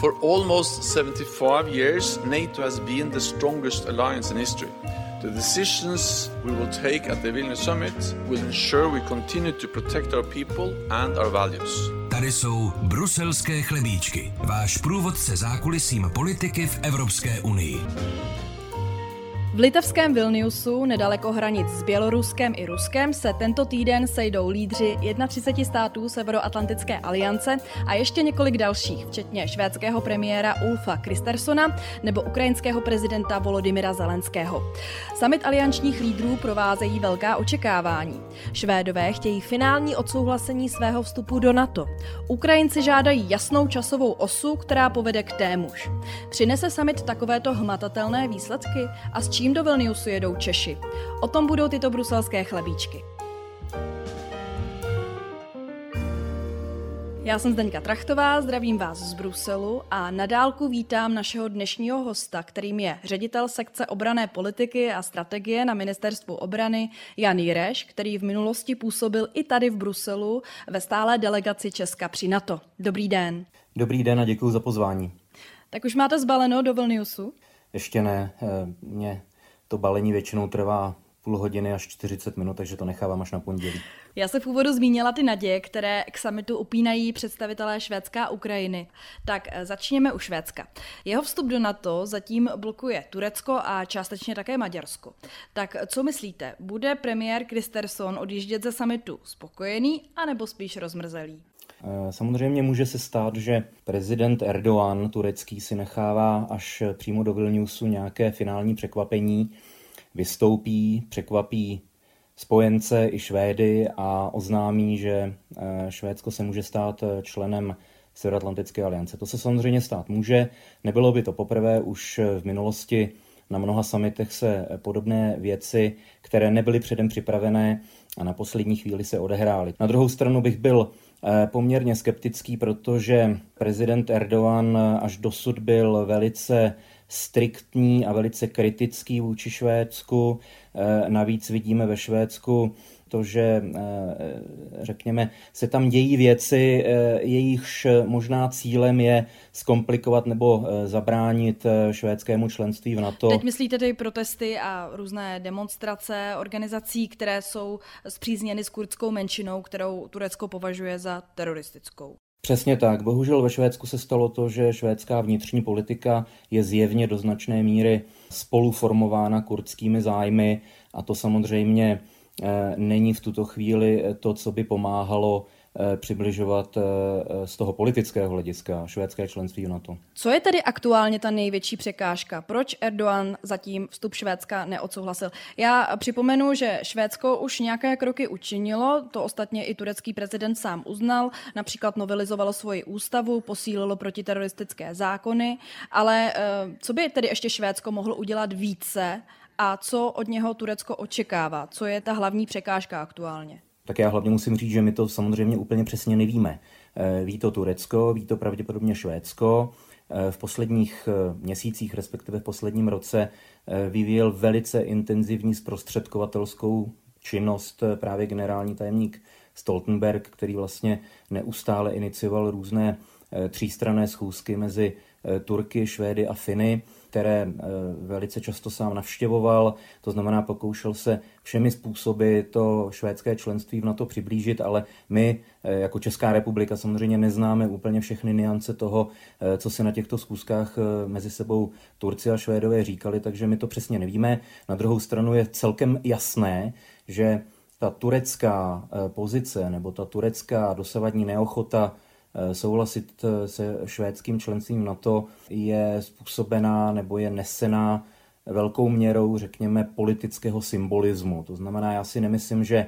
For almost 75 years, NATO has been the strongest alliance in history. The decisions we will take at the Vilnius summit will ensure we continue to protect our people and our values. Tady jsou Bruselské chlebíčky, váš průvodce zákulisím politiky v Evropské unii. V litevském Vilniusu, nedaleko hranic s Běloruskem i Ruskem, se tento týden sejdou lídři 31 států Severoatlantické aliance a ještě několik dalších, včetně švédského premiéra Ulfa Kristerssona nebo ukrajinského prezidenta Volodymyra Zelenského. Summit aliančních lídrů provázejí velká očekávání. Švédové chtějí finální odsouhlasení svého vstupu do NATO. Ukrajinci žádají jasnou časovou osu, která povede k témuž. Přinese summit takovéto hmatatelné výsledky a s čím do Vilniusu jedou Češi? O tom budou tyto bruselské chlebíčky. Já jsem Zdeňka Trachtová, zdravím vás z Bruselu a na dálku vítám našeho dnešního hosta, kterým je ředitel sekce obranné politiky a strategie na Ministerstvu obrany Jan Jireš, který v minulosti působil i tady v Bruselu ve stálé delegaci Česka při NATO. Dobrý den. Dobrý den a děkuji za pozvání. Tak už máte zbaleno do Vilniusu? Ještě ne, mě to balení většinou trvá půl hodiny až 40 minut, takže to nechávám až na pondělí. Já se v úvodu zmínila ty naděje, které k summitu upínají představitelé Švédska a Ukrajiny. Tak začněme u Švédska. Jeho vstup do NATO zatím blokuje Turecko a částečně také Maďarsko. Tak co myslíte, bude premiér Kristersson odjíždět ze summitu spokojený anebo spíš rozmrzelý? Samozřejmě může se stát, že prezident Erdogan turecký si nechává až přímo do Vilniusu nějaké finální překvapení, vystoupí, překvapí spojence i Švédy a oznámí, že Švédsko se může stát členem Severoatlantické aliance. To se samozřejmě stát může, nebylo by to poprvé, už v minulosti na mnoha summitech se podobné věci, které nebyly předem připravené a na poslední chvíli se odehrály. Na druhou stranu bych byl poměrně skeptický, protože prezident Erdogan až dosud byl velice striktní a velice kritický vůči Švédsku. Navíc vidíme ve Švédsku to, že řekněme, se tam dějí věci, jejichž možná cílem je zkomplikovat nebo zabránit švédskému členství v NATO. Teď myslíte tedy protesty a různé demonstrace organizací, které jsou spřízněny s kurdskou menšinou, kterou Turecko považuje za teroristickou? Přesně tak. Bohužel ve Švédsku se stalo to, že švédská vnitřní politika je zjevně do značné míry spoluformována kurdskými zájmy a to samozřejmě není v tuto chvíli to, co by pomáhalo přibližovat z toho politického hlediska švédské členství v NATO. Co je tedy aktuálně ta největší překážka? Proč Erdogan zatím vstup Švédska neodsouhlasil? Já připomenu, že Švédsko už nějaké kroky učinilo, to ostatně i turecký prezident sám uznal, například novelizovalo svoji ústavu, posílilo protiteroristické zákony, ale co by tedy ještě Švédsko mohlo udělat více a co od něho Turecko očekává? Co je ta hlavní překážka aktuálně? Tak já hlavně musím říct, že my to samozřejmě úplně přesně nevíme. Ví to Turecko, ví to pravděpodobně Švédsko. V posledních měsících, respektive v posledním roce, vyvíjel velice intenzivní zprostředkovatelskou činnost právě generální tajemník Stoltenberg, který vlastně neustále inicioval různé třístranné schůzky mezi Turky, Švédy a Finy, které velice často sám navštěvoval, to znamená pokoušel se všemi způsoby to švédské členství v NATO přiblížit, ale my jako Česká republika samozřejmě neznáme úplně všechny nuance toho, co si na těchto schůzkách mezi sebou Turci a Švédové říkali, takže my to přesně nevíme. Na druhou stranu je celkem jasné, že ta turecká pozice nebo ta turecká dosavadní neochota souhlasit se švédským členstvím NATO je způsobená nebo je nesená velkou měrou, řekněme, politického symbolismu. To znamená, já si nemyslím, že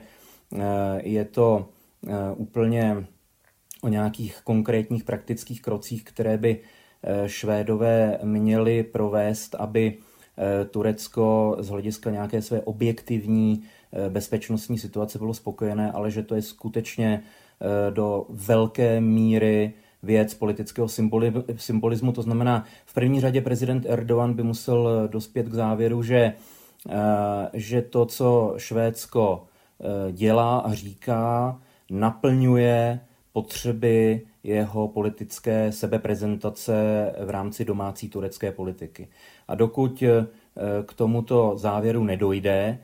je to úplně o nějakých konkrétních praktických krocích, které by Švédové měli provést, aby Turecko z hlediska nějaké své objektivní bezpečnostní situace bylo spokojené, ale že to je skutečně do velké míry věc politického symbolismu. To znamená, v první řadě prezident Erdogan by musel dospět k závěru, že to, co Švédsko dělá a říká, naplňuje potřeby jeho politické sebeprezentace v rámci domácí turecké politiky. A dokud k tomuto závěru nedojde,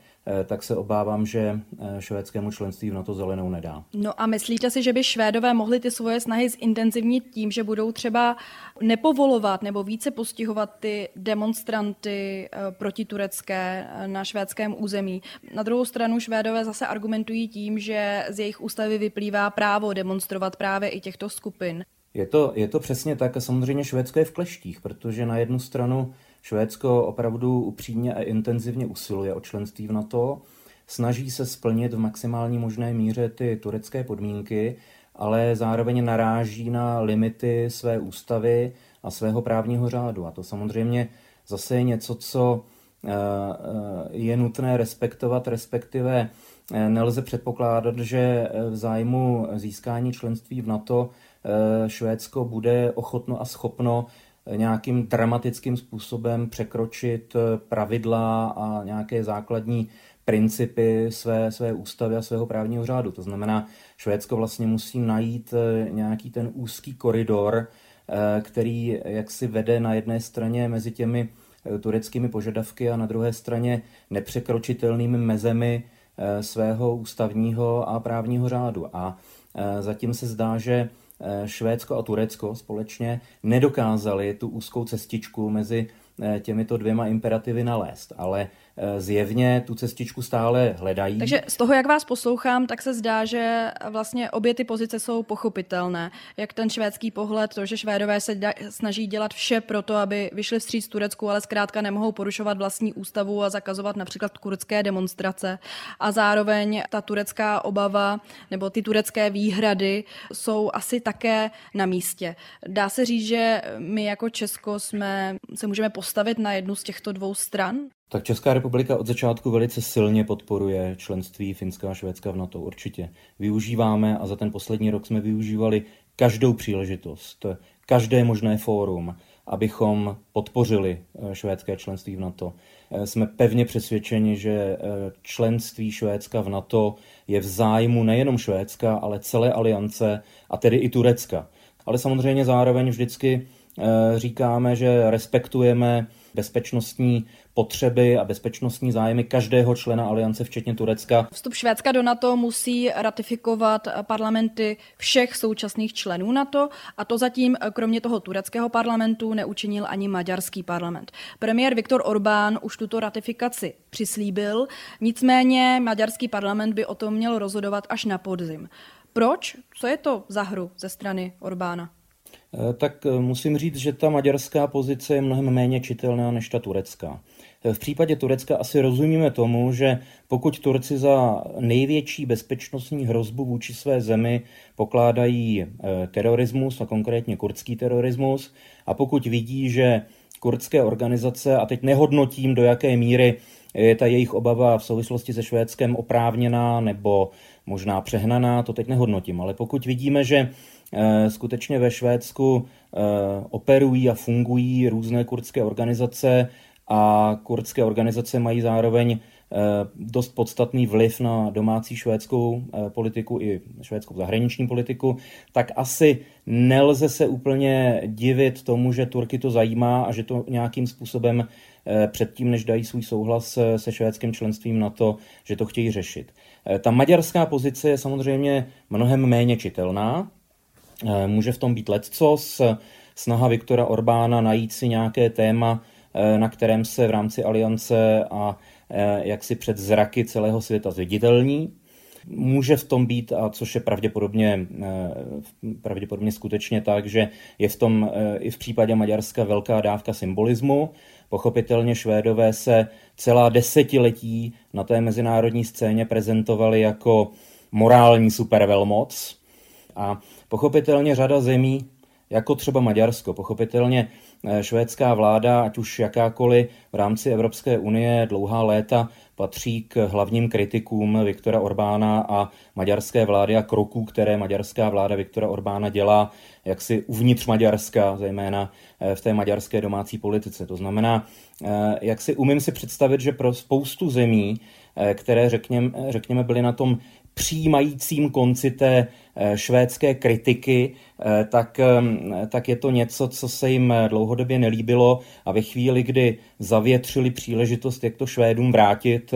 tak se obávám, že švédskému členství v NATO zelenou nedá. No a myslíte si, že by Švédové mohli ty svoje snahy zintenzivnit tím, že budou třeba nepovolovat nebo více postihovat ty demonstranty protiturecké na švédském území? Na druhou stranu Švédové zase argumentují tím, že z jejich ústavy vyplývá právo demonstrovat právě i těchto skupin. Je to přesně tak a samozřejmě Švédsko je v kleštích, protože na jednu stranu Švédsko opravdu upřímně a intenzivně usiluje o členství v NATO, snaží se splnit v maximální možné míře ty turecké podmínky, ale zároveň naráží na limity své ústavy a svého právního řádu. A to samozřejmě zase je něco, co je nutné respektovat, respektive nelze předpokládat, že v zájmu získání členství v NATO Švédsko bude ochotno a schopno nějakým dramatickým způsobem překročit pravidla a nějaké základní principy své ústavy a svého právního řádu. To znamená, Švédsko vlastně musí najít nějaký ten úzký koridor, který jaksi vede na jedné straně mezi těmi tureckými požadavky a na druhé straně nepřekročitelnými mezemi svého ústavního a právního řádu. A zatím se zdá, že Švédsko a Turecko společně nedokázali tu úzkou cestičku mezi těmito dvěma imperativy nalézt, ale zjevně tu cestičku stále hledají. Takže z toho, jak vás poslouchám, tak se zdá, že vlastně obě ty pozice jsou pochopitelné. Jak ten švédský pohled, to, že Švédové se snaží dělat vše pro to, aby vyšli vstříc Turecku, ale zkrátka nemohou porušovat vlastní ústavu a zakazovat například kurdské demonstrace. A zároveň ta turecká obava nebo ty turecké výhrady jsou asi také na místě. Dá se říct, že my jako Česko se můžeme postavit na jednu z těchto dvou stran? Tak Česká republika od začátku velice silně podporuje členství Finska a Švédska v NATO, určitě. Využíváme a za ten poslední rok jsme využívali každou příležitost, každé možné fórum, abychom podpořili švédské členství v NATO. Jsme pevně přesvědčeni, že členství Švédska v NATO je v zájmu nejenom Švédska, ale celé aliance a tedy i Turecka. Ale samozřejmě zároveň vždycky říkáme, že respektujeme bezpečnostní potřeby a bezpečnostní zájmy každého člena aliance, včetně Turecka. Vstup Švédska do NATO musí ratifikovat parlamenty všech současných členů NATO a to zatím kromě toho tureckého parlamentu neučinil ani maďarský parlament. Premiér Viktor Orbán už tuto ratifikaci přislíbil, nicméně maďarský parlament by o tom měl rozhodovat až na podzim. Proč? Co je to za hru ze strany Orbána? Tak musím říct, že ta maďarská pozice je mnohem méně čitelná než ta turecká. V případě Turecka asi rozumíme tomu, že pokud Turci za největší bezpečnostní hrozbu vůči své zemi pokládají terorismus a konkrétně kurdský terorismus a pokud vidí, že kurdské organizace, a teď nehodnotím, do jaké míry je ta jejich obava v souvislosti se Švédskem oprávněná nebo možná přehnaná, to teď nehodnotím, ale pokud vidíme, že skutečně ve Švédsku operují a fungují různé kurdské organizace a kurdské organizace mají zároveň dost podstatný vliv na domácí švédskou politiku i švédskou zahraniční politiku, tak asi nelze se úplně divit tomu, že Turky to zajímá a že to nějakým způsobem předtím, než dají svůj souhlas se švédským členstvím NATO, že to chtějí řešit. Ta maďarská pozice je samozřejmě mnohem méně čitelná. Může v tom být leccos, snaha Viktora Orbána najít si nějaké téma, na kterém se v rámci aliance a jaksi před zraky celého světa zviditelní. Může v tom být, a což je pravděpodobně skutečně tak, že je v tom i v případě Maďarska velká dávka symbolismu. Pochopitelně Švédové se celá desetiletí na té mezinárodní scéně prezentovali jako morální supervelmoc. A pochopitelně řada zemí, jako třeba Maďarsko, pochopitelně švédská vláda, ať už jakákoliv v rámci Evropské unie dlouhá léta, patří k hlavním kritikům Viktora Orbána a maďarské vlády a kroků, které maďarská vláda Viktora Orbána dělá jaksi uvnitř Maďarska, zejména v té maďarské domácí politice. To znamená, jak si umím si představit, že pro spoustu zemí, které řekněme byly na tom přijímajícím konci té švédské kritiky, tak je to něco, co se jim dlouhodobě nelíbilo, a ve chvíli, kdy zavětřili příležitost, jak to Švédům vrátit,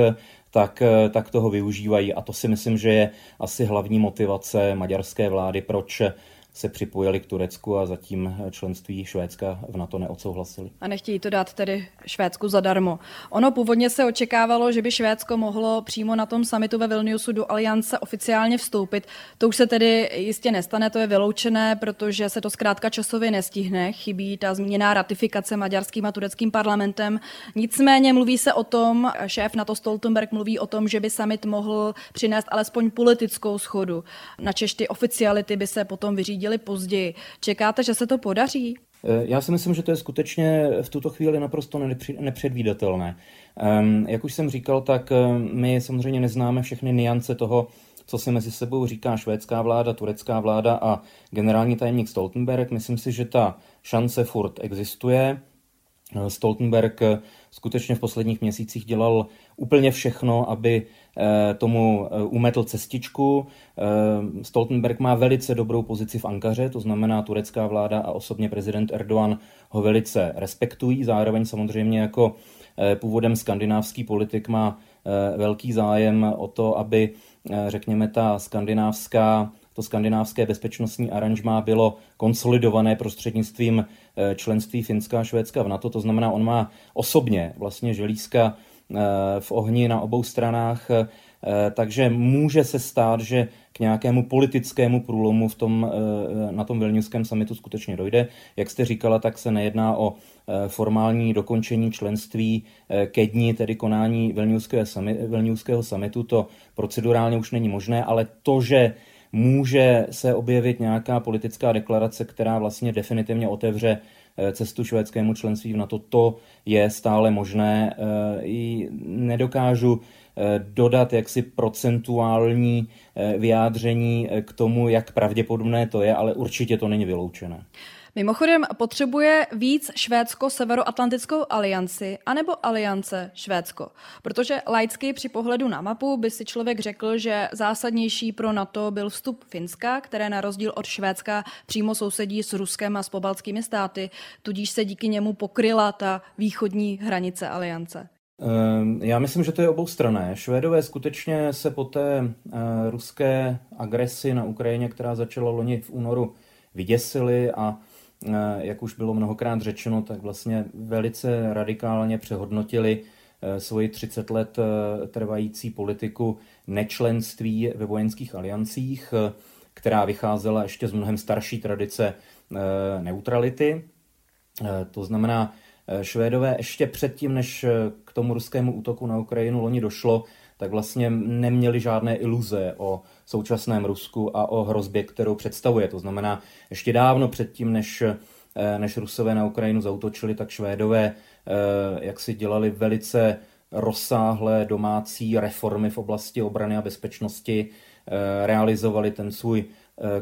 tak toho využívají, a to si myslím, že je asi hlavní motivace maďarské vlády, proč se připojili k Turecku a zatím členství Švédska v NATO neodsouhlasili. A nechtějí to dát tedy Švédsku zadarmo. Ono původně se očekávalo, že by Švédsko mohlo přímo na tom summitu ve Vilniusu do aliance oficiálně vstoupit. To už se tedy jistě nestane, to je vyloučené, protože se to zkrátka časově nestihne. Chybí ta zmíněná ratifikace maďarským a tureckým parlamentem. Nicméně mluví se o tom, šéf NATO Stoltenberg mluví o tom, že by summit mohl přinést alespoň politickou shodu. Načež ty oficiality by se potom vyřídily později. Čekáte, že se to podaří? Já si myslím, že to je skutečně v tuto chvíli naprosto nepředvídatelné. Jak už jsem říkal, tak my samozřejmě neznáme všechny nuance toho, co si mezi sebou říká švédská vláda, turecká vláda a generální tajemník Stoltenberg. Myslím si, že ta šance furt existuje. Stoltenberg skutečně v posledních měsících dělal úplně všechno, aby tomu umetl cestičku. Stoltenberg má velice dobrou pozici v Ankaře, to znamená, turecká vláda a osobně prezident Erdogan ho velice respektují. Zároveň samozřejmě jako původem skandinávský politik má velký zájem o to, aby, řekněme, to skandinávské bezpečnostní aranžmá bylo konsolidované prostřednictvím členství Finska a Švédska v NATO. To znamená, on má osobně vlastně želízka v ohni na obou stranách, takže může se stát, že k nějakému politickému průlomu na tom vilniuském summitu skutečně dojde. Jak jste říkala, tak se nejedná o formální dokončení členství ke dni, tedy konání vilniuského summitu. To procedurálně už není možné, ale to, že může se objevit nějaká politická deklarace, která vlastně definitivně otevře cestu švédskému členství v NATO, to je stále možné. Nedokážu dodat jaksi procentuální vyjádření k tomu, jak pravděpodobné to je, ale určitě to není vyloučené. Mimochodem, potřebuje víc Švédsko Severoatlantickou alianci anebo aliance Švédsko? Protože laicky při pohledu na mapu by si člověk řekl, že zásadnější pro NATO byl vstup Finska, které na rozdíl od Švédska přímo sousedí s Ruskem a s pobaltskými státy, tudíž se díky němu pokryla ta východní hranice aliance. Já myslím, že to je oboustranné. Švédové skutečně se po té ruské agresi na Ukrajině, která začala loni v únoru, vyděsili a jak už bylo mnohokrát řečeno, tak vlastně velice radikálně přehodnotili svoji 30 let trvající politiku nečlenství ve vojenských aliancích, která vycházela ještě z mnohem starší tradice neutrality. To znamená, Švédové ještě předtím, než k tomu ruskému útoku na Ukrajinu loni došlo, tak vlastně neměli žádné iluze o současném Rusku a o hrozbě, kterou představuje. To znamená, ještě dávno předtím, než Rusové na Ukrajinu zaútočili, tak Švédové jaksi dělali velice rozsáhlé domácí reformy v oblasti obrany a bezpečnosti, realizovali ten svůj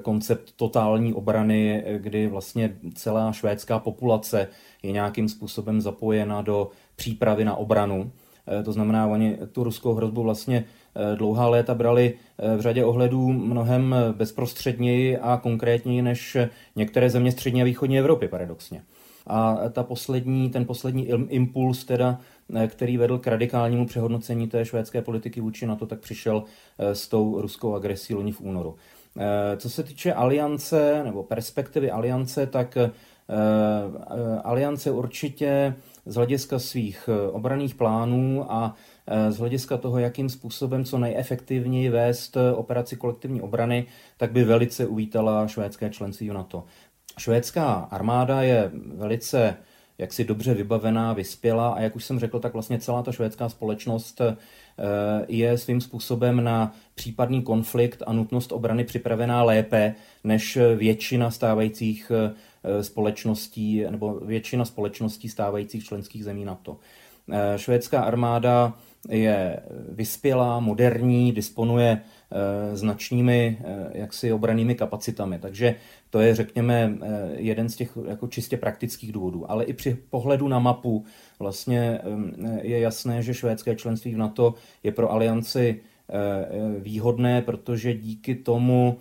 koncept totální obrany, kdy vlastně celá švédská populace je nějakým způsobem zapojena do přípravy na obranu. To znamená, oni tu ruskou hrozbu vlastně dlouhá léta brali v řadě ohledů mnohem bezprostředněji a konkrétněji než některé země střední a východní Evropy, paradoxně. A ten poslední impuls, který vedl k radikálnímu přehodnocení té švédské politiky vůči NATO, tak přišel s tou ruskou agresí loni v únoru. Co se týče aliance nebo perspektivy aliance, tak aliance určitě z hlediska svých obranných plánů a z hlediska toho, jakým způsobem co nejefektivněji vést operaci kolektivní obrany, tak by velice uvítala švédské členství v NATO. Švédská armáda je velice jaksi dobře vybavená, vyspělá a jak už jsem řekl, tak vlastně celá ta švédská společnost je svým způsobem na případný konflikt a nutnost obrany připravená lépe než většina stávajících společností nebo většina společností stávajících členských zemí NATO. Švédská armáda je vyspělá, moderní, disponuje značnými jaksi obrannými kapacitami. Takže to je, řekněme, jeden z těch jako čistě praktických důvodů. Ale i při pohledu na mapu vlastně je jasné, že švédské členství v NATO je pro alianci výhodné, protože díky tomu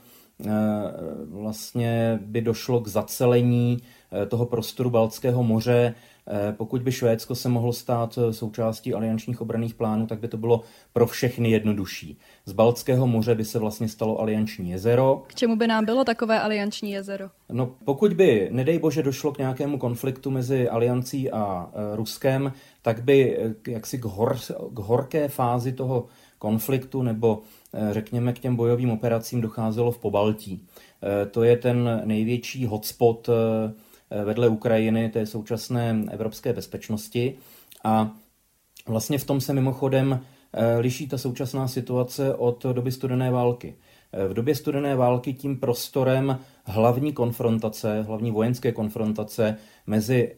vlastně by došlo k zacelení toho prostoru Baltského moře. Pokud by Švédsko se mohlo stát součástí aliančních obranných plánů, tak by to bylo pro všechny jednodušší. Z Baltského moře by se vlastně stalo alianční jezero. K čemu by nám bylo takové alianční jezero? No, pokud by, nedej bože, došlo k nějakému konfliktu mezi aliancí a Ruskem, tak by jaksi k horké fázi toho konfliktu nebo řekněme k těm bojovým operacím docházelo v Pobaltí. To je ten největší hotspot vedle Ukrajiny, té současné evropské bezpečnosti. A vlastně v tom se mimochodem liší ta současná situace od doby studené války. V době studené války tím prostorem hlavní vojenské konfrontace mezi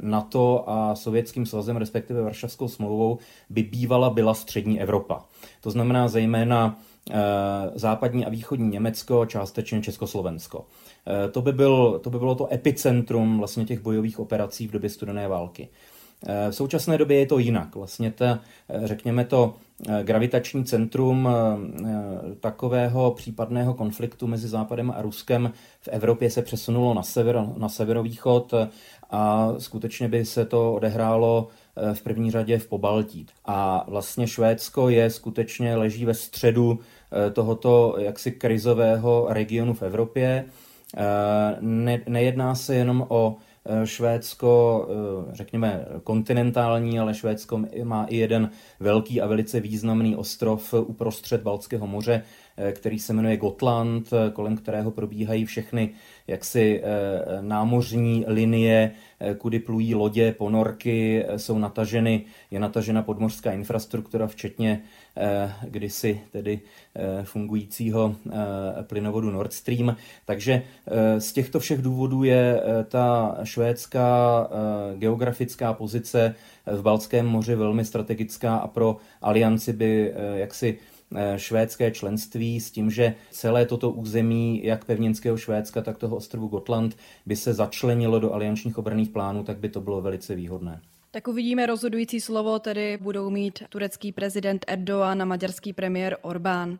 NATO a Sovětským svazem, respektive Varšavskou smlouvou, by bývala byla střední Evropa. To znamená zejména západní a východní Německo, částečně Československo. To by bylo to epicentrum vlastně těch bojových operací v době studené války. V současné době je to jinak. Vlastně řekněme to gravitační centrum takového případného konfliktu mezi Západem a Ruskem v Evropě se přesunulo na severovýchod a skutečně by se to odehrálo v první řadě v Pobaltí. A vlastně Švédsko leží ve středu tohoto jaksi krizového regionu v Evropě. Nejedná se jenom o Švédsko, řekněme, kontinentální, ale Švédsko má i jeden velký a velice významný ostrov uprostřed Baltského moře, který se jmenuje Gotland, kolem kterého probíhají všechny jaksi námořní linie, kudy plují lodě, ponorky, je natažena podmořská infrastruktura, včetně kdysi tedy fungujícího plynovodu Nord Stream. Takže z těchto všech důvodů je ta švédská geografická pozice v Baltském moři velmi strategická a pro alianci by jaksi švédské členství s tím, že celé toto území, jak pevninského Švédska, tak toho ostrovu Gotland, by se začlenilo do aliančních obranných plánů, tak by to bylo velice výhodné. Tak uvidíme, rozhodující slovo tedy budou mít turecký prezident Erdogan a maďarský premiér Orbán.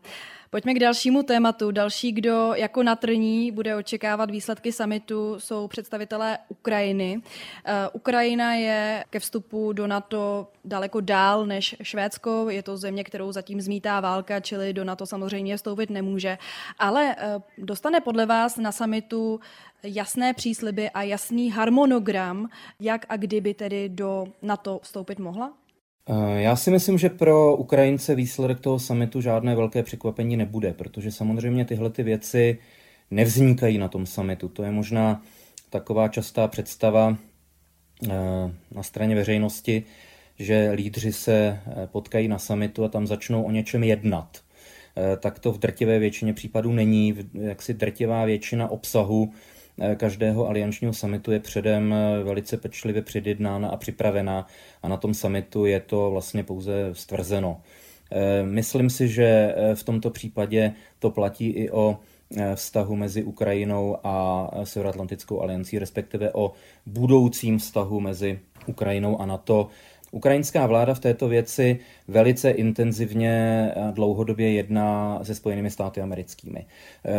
Pojďme k dalšímu tématu. Další, kdo jako na trní bude očekávat výsledky summitu, jsou představitelé Ukrajiny. Ukrajina je ke vstupu do NATO daleko dál než Švédsko. Je to země, kterou zatím zmítá válka, čili do NATO samozřejmě vstoupit nemůže. Ale dostane podle vás na summitu jasné přísliby a jasný harmonogram, jak a kdyby tedy do NATO vstoupit mohla? Já si myslím, že pro Ukrajince výsledek toho summitu žádné velké překvapení nebude, protože samozřejmě tyhle ty věci nevznikají na tom summitu. To je možná taková častá představa na straně veřejnosti, že lídři se potkají na summitu a tam začnou o něčem jednat. Tak to v drtivé většině případů není. Jaksi drtivá většina obsahu každého aliančního summitu je předem velice pečlivě předjednána a připravená a na tom summitu je to vlastně pouze stvrzeno. Myslím si, že v tomto případě to platí i o vztahu mezi Ukrajinou a Severoatlantickou aliancí, respektive o budoucím vztahu mezi Ukrajinou a NATO. Ukrajinská vláda v této věci velice intenzivně a dlouhodobě jedná se Spojenými státy americkými,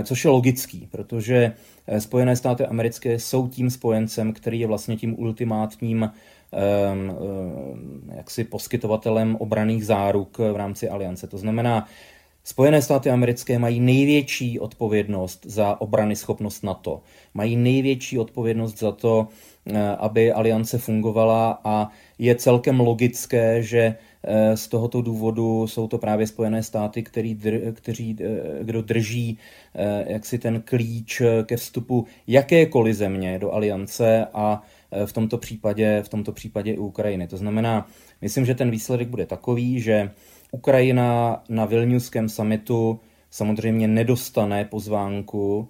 což je logický, protože Spojené státy americké jsou tím spojencem, který je vlastně tím ultimátním jaksi poskytovatelem obranných záruk v rámci aliance. To znamená, Spojené státy americké mají největší odpovědnost za obranyschopnost NATO. Mají největší odpovědnost za to, aby aliance fungovala a je celkem logické, že z tohoto důvodu jsou to právě Spojené státy, kdo drží jaksi ten klíč ke vstupu jakékoliv země do aliance a v tomto případě i Ukrajiny. To znamená, myslím, že ten výsledek bude takový, že Ukrajina na Vilniuském summitu samozřejmě nedostane pozvánku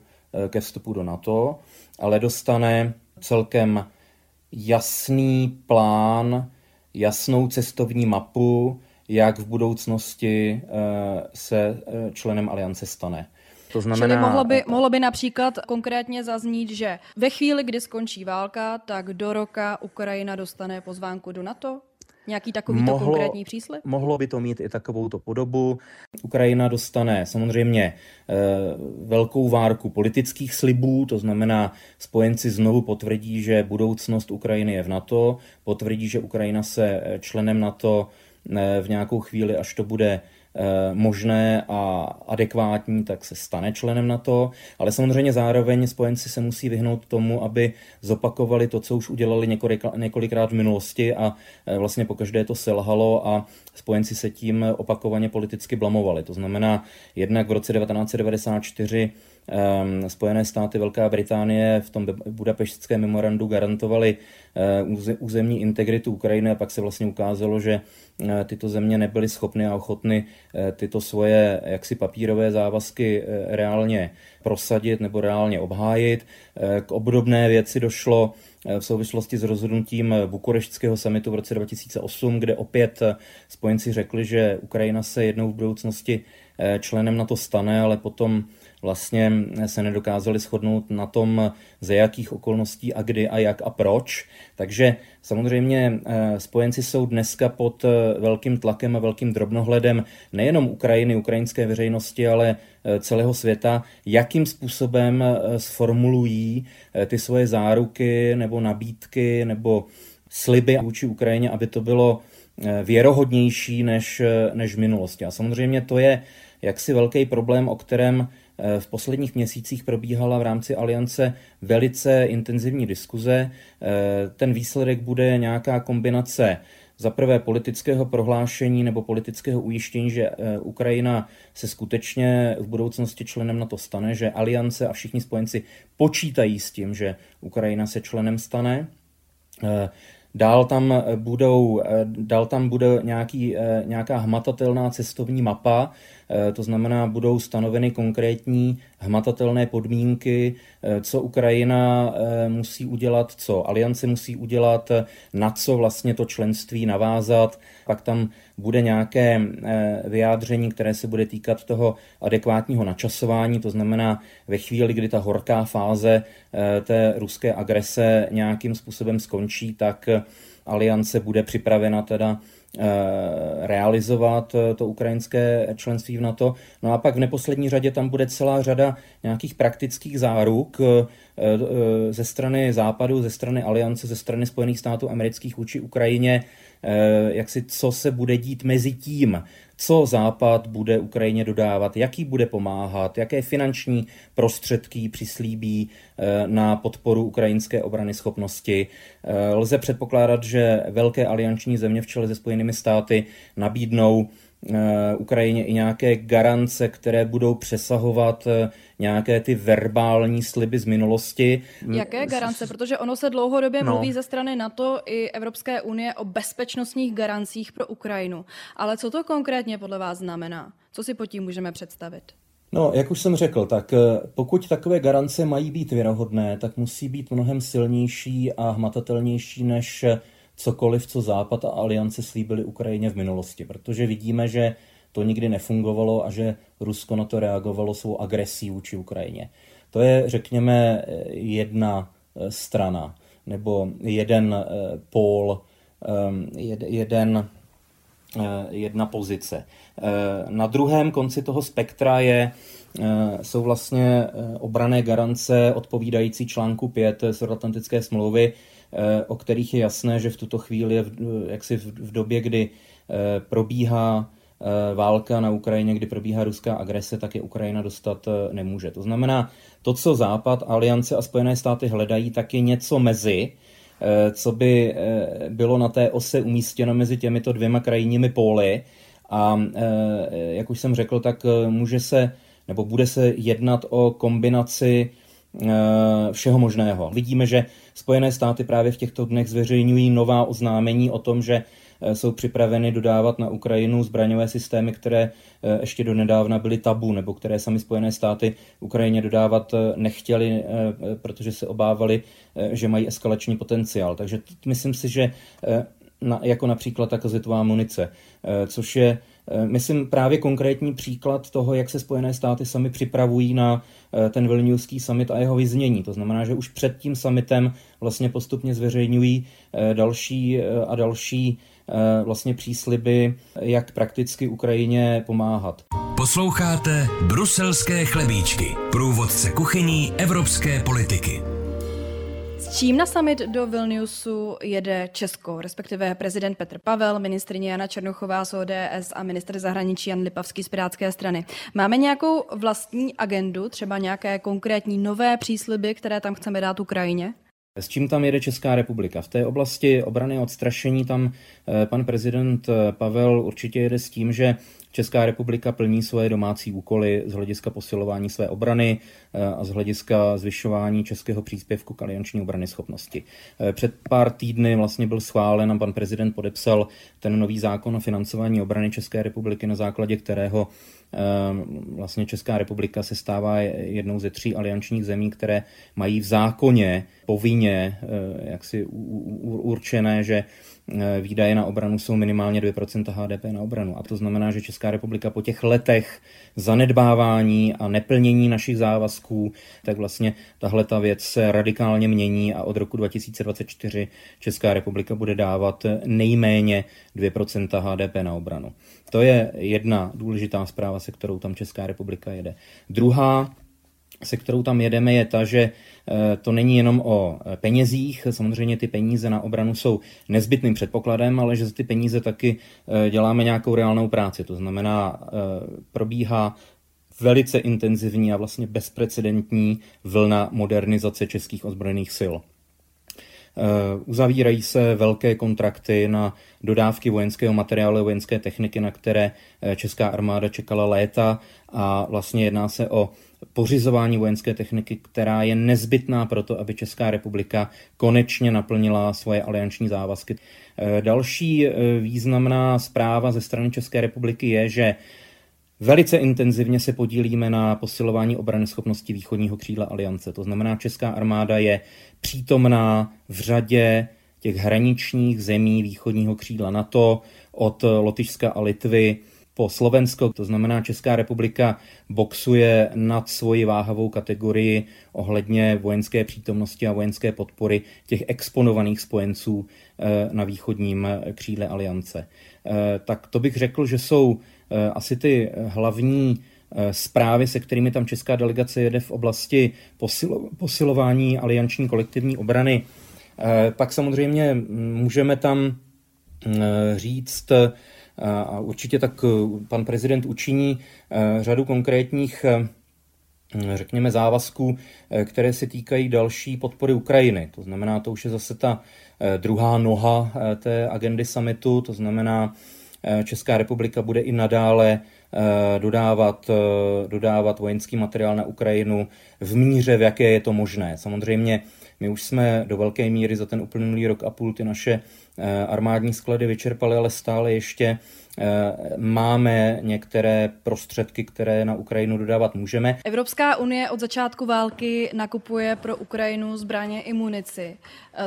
ke vstupu do NATO, ale dostane celkem jasný plán, jasnou cestovní mapu, jak v budoucnosti se členem aliance stane. To znamená, čili mohlo by například konkrétně zaznít, že ve chvíli, kdy skončí válka, tak do roka Ukrajina dostane pozvánku do NATO? Nějaký takovýto konkrétní příslib? Mohlo by to mít i takovouto podobu. Ukrajina dostane samozřejmě velkou várku politických slibů, to znamená, spojenci znovu potvrdí, že budoucnost Ukrajiny je v NATO, potvrdí, že Ukrajina se členem NATO v nějakou chvíli, až to bude možné a adekvátní, tak se stane členem NATO, ale samozřejmě zároveň spojenci se musí vyhnout tomu, aby zopakovali to, co už udělali několikrát v minulosti a vlastně pokaždé to selhalo a spojenci se tím opakovaně politicky blamovali. To znamená, jednak v roce 1994 Spojené státy Velká Británie v tom budapeštském memorandu garantovali územní integritu Ukrajiny a pak se vlastně ukázalo, že tyto země nebyly schopny a ochotny tyto svoje jaksi papírové závazky reálně prosadit nebo reálně obhájit. K obdobné věci došlo v souvislosti s rozhodnutím bukureštského summitu v roce 2008, kde opět spojenci řekli, že Ukrajina se jednou v budoucnosti členem NATO stane, ale potom vlastně se nedokázali shodnout na tom, ze jakých okolností a kdy a jak a proč. Takže samozřejmě spojenci jsou dneska pod velkým tlakem a velkým drobnohledem nejenom Ukrajiny, ukrajinské veřejnosti, ale celého světa, jakým způsobem sformulují ty svoje záruky nebo nabídky nebo sliby vůči Ukrajině, aby to bylo věrohodnější než v minulosti. A samozřejmě to je jaksi velký problém, o kterém v posledních měsících probíhala v rámci aliance velice intenzivní diskuze. Ten výsledek bude nějaká kombinace za prvé politického prohlášení nebo politického ujištění, že Ukrajina se skutečně v budoucnosti členem NATO stane, že aliance a všichni spojenci počítají s tím, že Ukrajina se členem stane. Dál tam bude nějaká hmatatelná cestovní mapa, to znamená, budou stanoveny konkrétní hmatatelné podmínky, co Ukrajina musí udělat, co aliance musí udělat, na co vlastně to členství navázat. Pak tam bude nějaké vyjádření, které se bude týkat toho adekvátního načasování, to znamená ve chvíli, kdy ta horká fáze té ruské agrese nějakým způsobem skončí, tak aliance bude připravena teda realizovat to ukrajinské členství v NATO. No a pak v neposlední řadě tam bude celá řada nějakých praktických záruk ze strany Západu, ze strany aliance, ze strany Spojených států amerických vůči Ukrajině, jaksi co se bude dít mezi tím, co Západ bude Ukrajině dodávat, jaký bude pomáhat, jaké finanční prostředky přislíbí na podporu ukrajinské obranyschopnosti. Lze předpokládat, že velké alianční země v čele se Spojenými státy nabídnou Ukrajině i nějaké garance, které budou přesahovat nějaké ty verbální sliby z minulosti. Jaké garance? Protože ono se dlouhodobě mluví ze strany NATO i Evropské unie o bezpečnostních garancích pro Ukrajinu. Ale co to konkrétně podle vás znamená? Co si pod tím můžeme představit? Jak už jsem řekl, tak pokud takové garance mají být věrohodné, tak musí být mnohem silnější a hmatatelnější než cokoliv, co Západ a aliance slíbily Ukrajině v minulosti, protože vidíme, že to nikdy nefungovalo a že Rusko na to reagovalo svou agresí vůči Ukrajině. To je, řekněme, jedna strana, nebo jeden pól, jedna pozice. Na druhém konci toho spektra jsou vlastně obranné garance odpovídající článku 5 Severoatlantické smlouvy, o kterých je jasné, že v tuto chvíli, jaksi v době, kdy probíhá válka na Ukrajině, kdy probíhá ruská agrese, tak je Ukrajina dostat nemůže. To znamená, to, co Západ, aliance a Spojené státy hledají, tak je něco mezi, co by bylo na té ose umístěno mezi těmito dvěma krajními póly. A jak už jsem řekl, tak bude se jednat o kombinaci všeho možného. Vidíme, že Spojené státy právě v těchto dnech zveřejňují nová oznámení o tom, že jsou připraveny dodávat na Ukrajinu zbraňové systémy, které ještě donedávna byly tabu, nebo které sami Spojené státy Ukrajině dodávat nechtěli, protože se obávali, že mají eskalační potenciál. Takže myslím si, že jako například ta kazetová munice, což je Myslím právě konkrétní příklad toho, jak se Spojené státy sami připravují na ten vilniuský summit a jeho vyznění. To znamená, že už před tím summitem vlastně postupně zveřejňují další a další vlastně přísliby, jak prakticky Ukrajině pomáhat. Posloucháte Bruselské chlebíčky, průvodce kuchyní evropské politiky. S čím na summit do Vilniusu jede Česko, respektive prezident Petr Pavel, ministryně Jana Černochová z ODS a ministr zahraničí Jan Lipavský z Pirátské strany? Máme nějakou vlastní agendu, třeba nějaké konkrétní nové přísliby, které tam chceme dát Ukrajině? S čím tam jede Česká republika? V té oblasti obrany a odstrašení tam pan prezident Pavel určitě jede s tím, že Česká republika plní svoje domácí úkoly z hlediska posilování své obrany a z hlediska zvyšování českého příspěvku k alianční obranyschopnosti. Před pár týdny vlastně byl schválen a pan prezident podepsal ten nový zákon o financování obrany České republiky, na základě kterého vlastně Česká republika se stává jednou ze 3 aliančních zemí, které mají v zákoně povinně jaksi určené, že výdaje na obranu jsou minimálně 2% HDP na obranu. A to znamená, že Česká republika po těch letech zanedbávání a neplnění našich závazků, tak vlastně tahle ta věc se radikálně mění a od roku 2024 Česká republika bude dávat nejméně 2% HDP na obranu. To je jedna důležitá zpráva, se kterou tam Česká republika jede. Druhá, se kterou tam jedeme, je ta, že to není jenom o penězích, samozřejmě ty peníze na obranu jsou nezbytným předpokladem, ale že za ty peníze taky děláme nějakou reálnou práci. To znamená, probíhá velice intenzivní a vlastně bezprecedentní vlna modernizace českých ozbrojených sil. Uzavírají se velké kontrakty na dodávky vojenského materiálu a vojenské techniky, na které česká armáda čekala léta, a vlastně jedná se o pořizování vojenské techniky, která je nezbytná pro to, aby Česká republika konečně naplnila svoje alianční závazky. Další významná zpráva ze strany České republiky je, že velice intenzivně se podílíme na posilování obranyschopnosti východního křídla aliance. To znamená, česká armáda je přítomná v řadě těch hraničních zemí východního křídla NATO, od Lotyšska a Litvy po Slovensko. To znamená, Česká republika boxuje nad svoji váhavou kategorii ohledně vojenské přítomnosti a vojenské podpory těch exponovaných spojenců na východním křídle aliance. Tak to bych řekl, že jsou asi ty hlavní zprávy, se kterými tam česká delegace jede v oblasti posilování alianční kolektivní obrany. Pak samozřejmě můžeme tam říct, a určitě tak pan prezident učiní, řadu konkrétních, řekněme, závazků, které se týkají další podpory Ukrajiny. To znamená, to už je zase ta druhá noha té agendy summitu, to znamená, Česká republika bude i nadále dodávat vojenský materiál na Ukrajinu v míře, v jaké je to možné. Samozřejmě my už jsme do velké míry za ten uplynulý rok a půl ty naše armádní sklady vyčerpali, ale stále ještě máme některé prostředky, které na Ukrajinu dodávat můžeme. Evropská unie od začátku války nakupuje pro Ukrajinu zbraně i munici.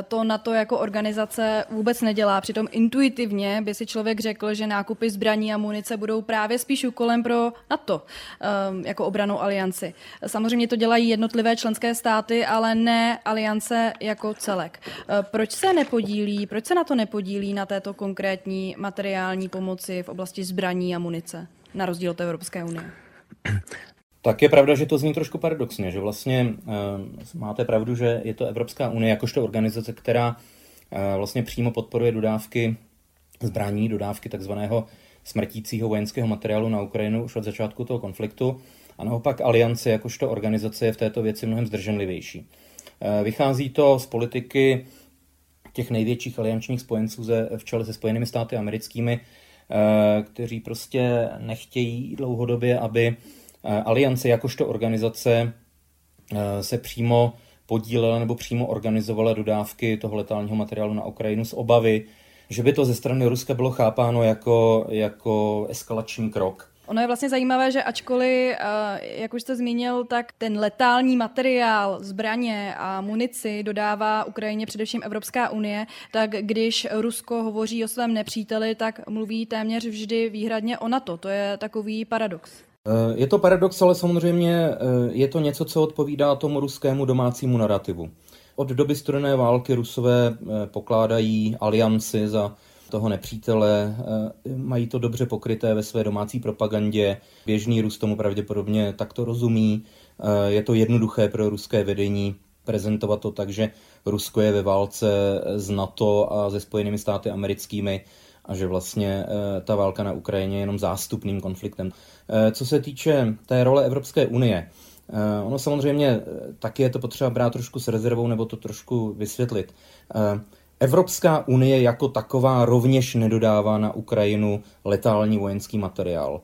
To NATO jako organizace vůbec nedělá. Přitom intuitivně by si člověk řekl, že nákupy zbraní a munice budou právě spíš úkolem pro NATO jako obrannou alianci. Samozřejmě to dělají jednotlivé členské státy, ale ne aliance jako celek. Proč se NATO nepodílí na této konkrétní materiální pomoci v oblasti zbraní a munice, na rozdíl od Evropské unie? Tak je pravda, že to zní trošku paradoxně, že vlastně máte pravdu, že je to Evropská unie jakožto organizace, která vlastně přímo podporuje dodávky zbraní, dodávky takzvaného smrtícího vojenského materiálu na Ukrajinu už od začátku toho konfliktu, a naopak aliance jakožto organizace je v této věci mnohem zdrženlivější. Vychází to z politiky těch největších aliančních spojenců v čele se Spojenými státy americkými, kteří prostě nechtějí dlouhodobě, aby aliance jakožto organizace se přímo podílela nebo přímo organizovala dodávky toho letálního materiálu na Ukrajinu z obavy, že by to ze strany Ruska bylo chápáno jako eskalační krok. Ono je vlastně zajímavé, že ačkoliv, jak už jste zmínil, tak ten letální materiál, zbraně a munici dodává Ukrajině především Evropská unie, tak když Rusko hovoří o svém nepříteli, tak mluví téměř vždy výhradně o NATO. To je takový paradox. Je to paradox, ale samozřejmě je to něco, co odpovídá tomu ruskému domácímu narrativu. Od doby studené války Rusové pokládají alianci za toho nepřítele, mají to dobře pokryté ve své domácí propagandě, běžný Rus tomu pravděpodobně takto rozumí, je to jednoduché pro ruské vedení prezentovat to tak, že Rusko je ve válce s NATO a se Spojenými státy americkými a že vlastně ta válka na Ukrajině je jenom zástupným konfliktem. Co se týče té role Evropské unie, ono samozřejmě taky je to potřeba brát trošku s rezervou nebo to trošku vysvětlit. Evropská unie jako taková rovněž nedodává na Ukrajinu letální vojenský materiál,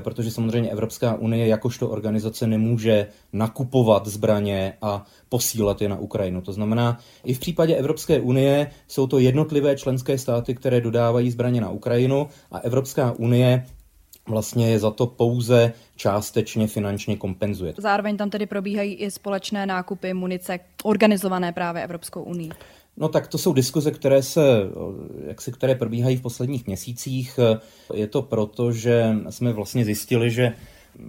protože samozřejmě Evropská unie jakožto organizace nemůže nakupovat zbraně a posílat je na Ukrajinu. To znamená, i v případě Evropské unie jsou to jednotlivé členské státy, které dodávají zbraně na Ukrajinu a Evropská unie vlastně je za to pouze částečně finančně kompenzuje. Zároveň tam tedy probíhají i společné nákupy munice organizované právě Evropskou unii. No tak to jsou diskuze, které probíhají v posledních měsících. Je to proto, že jsme vlastně zjistili, že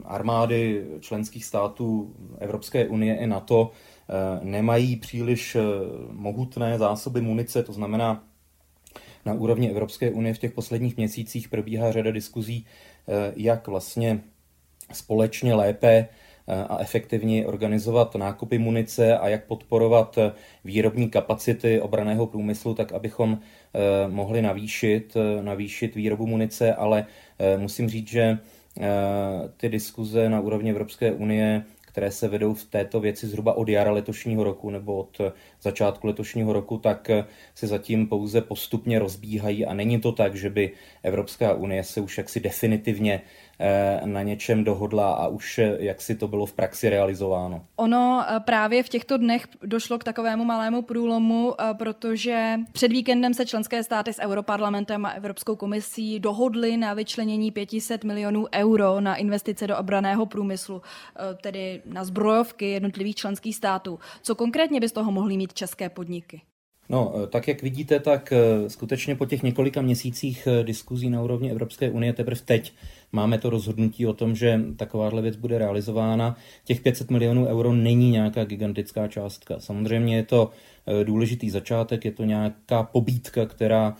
armády členských států Evropské unie i NATO nemají příliš mohutné zásoby munice, to znamená, na úrovni Evropské unie v těch posledních měsících probíhá řada diskuzí, jak vlastně společně lépe a efektivně organizovat nákupy munice a jak podporovat výrobní kapacity obranného průmyslu, tak abychom mohli navýšit výrobu munice, ale musím říct, že ty diskuze na úrovni Evropské unie, které se vedou v této věci zhruba od jara letošního roku nebo od začátku letošního roku, tak se zatím pouze postupně rozbíhají a není to tak, že by Evropská unie se už jaksi definitivně na něčem dohodla a už jak si to bylo v praxi realizováno. Ono právě v těchto dnech došlo k takovému malému průlomu, protože před víkendem se členské státy s Europarlamentem a Evropskou komisí dohodly na vyčlenění 500 milionů euro na investice do obranného průmyslu, tedy na zbrojovky jednotlivých členských států. Co konkrétně by z toho mohly mít české podniky? No, tak jak vidíte, tak skutečně po těch několika měsících diskuzí na úrovni Evropské unie teprve teď máme to rozhodnutí o tom, že takováhle věc bude realizována. Těch 500 milionů euro není nějaká gigantická částka. Samozřejmě je to důležitý začátek, je to nějaká pobídka, která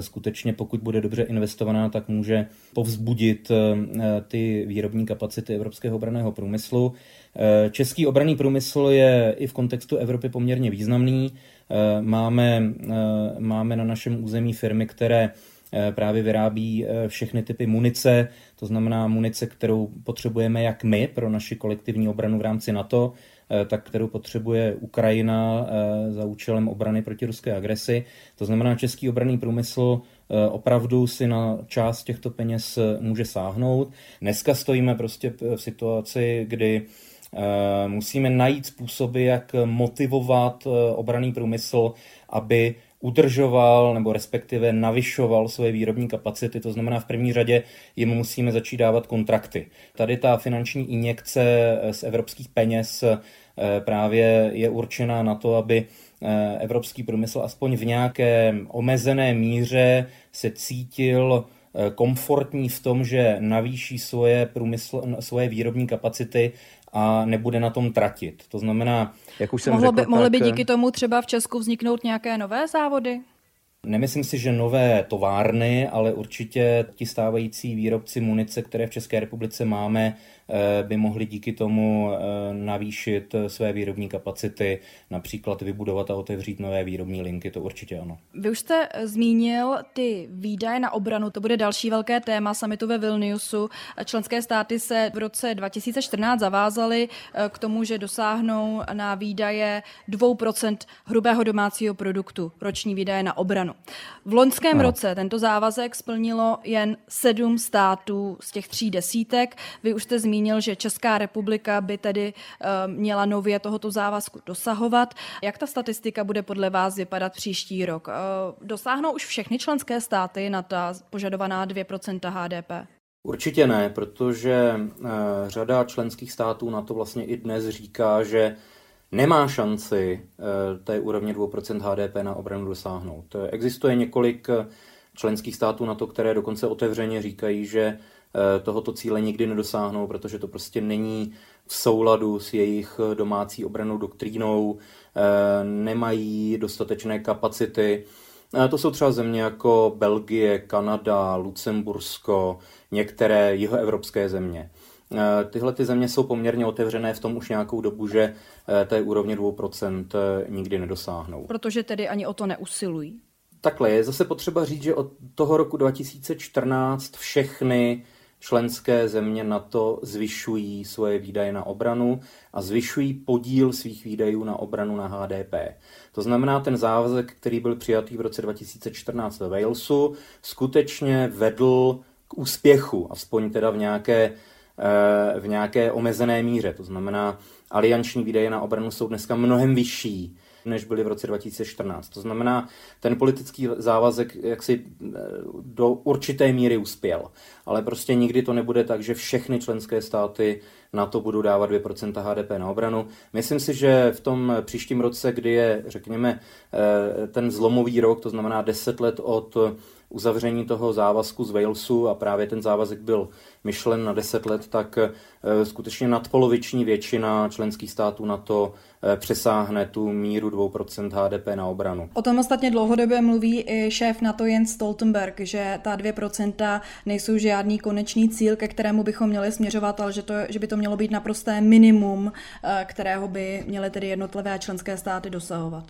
skutečně, pokud bude dobře investovaná, tak může povzbudit ty výrobní kapacity evropského obranného průmyslu. Český obranný průmysl je i v kontextu Evropy poměrně významný. Máme na našem území firmy, které právě vyrábí všechny typy munice, to znamená munice, kterou potřebujeme jak my pro naši kolektivní obranu v rámci NATO, tak kterou potřebuje Ukrajina za účelem obrany proti ruské agresi. To znamená, český obranný průmysl opravdu si na část těchto peněz může sáhnout. Dneska stojíme prostě v situaci, kdy musíme najít způsoby, jak motivovat obranný průmysl, aby udržoval nebo respektive navyšoval svoje výrobní kapacity, to znamená v první řadě jim musíme začít dávat kontrakty. Tady ta finanční injekce z evropských peněz právě je určená na to, aby evropský průmysl aspoň v nějaké omezené míře se cítil komfortní v tom, že navýší svoje výrobní kapacity a nebude na tom tratit. To znamená, jak už jsem řekl, mohly by díky tomu třeba v Česku vzniknout nějaké nové závody? Nemyslím si, že nové továrny, ale určitě ti stávající výrobci munice, které v České republice máme, by mohli díky tomu navýšit své výrobní kapacity, například vybudovat a otevřít nové výrobní linky, to určitě ano. Vy už jste zmínil ty výdaje na obranu, to bude další velké téma summitu ve Vilniusu. Členské státy se v roce 2014 zavázaly k tomu, že dosáhnou na výdaje 2% hrubého domácího produktu, roční výdaje na obranu. V loňském roce tento závazek splnilo jen 7 států z těch 3 desítek. Vy už jste zmínil, že Česká republika by tedy měla nově tohoto závazku dosahovat. Jak ta statistika bude podle vás vypadat příští rok? Dosáhnou už všechny členské státy na ta požadovaná 2% HDP? Určitě ne, protože řada členských států na to vlastně i dnes říká, že nemá šanci té úrovně 2% HDP na obranu dosáhnout. Existuje několik členských států na to, které dokonce otevřeně říkají, že tohoto cíle nikdy nedosáhnou, protože to prostě není v souladu s jejich domácí obranou doktrínou, nemají dostatečné kapacity. To jsou třeba země jako Belgie, Kanada, Lucembursko, některé jihoevropské země. Tyhle ty země jsou poměrně otevřené v tom už nějakou dobu, že té úrovně 2% nikdy nedosáhnou. Protože tedy ani o to neusilují. Takhle je zase potřeba říct, že od toho roku 2014 všechny členské země NATO zvyšují svoje výdaje na obranu a zvyšují podíl svých výdajů na obranu na HDP. To znamená, ten závazek, který byl přijatý v roce 2014 ve Walesu, skutečně vedl k úspěchu, aspoň teda v nějaké omezené míře. To znamená, alianční výdaje na obranu jsou dneska mnohem vyšší, než byly v roce 2014. To znamená, ten politický závazek jaksi do určité míry uspěl. Ale prostě nikdy to nebude tak, že všechny členské státy na to budou dávat 2% HDP na obranu. Myslím si, že v tom příštím roce, kdy je, řekněme, ten zlomový rok, to znamená 10 let od uzavření toho závazku z Walesu, a právě ten závazek byl myšlen na 10 let, tak skutečně nadpoloviční většina členských států NATO přesáhne tu míru 2% HDP na obranu. O tom ostatně dlouhodobě mluví i šéf NATO Jens Stoltenberg, že ta 2% nejsou žádný konečný cíl, ke kterému bychom měli směřovat, ale že by to mělo být naprosté minimum, kterého by měly tedy jednotlivé členské státy dosahovat.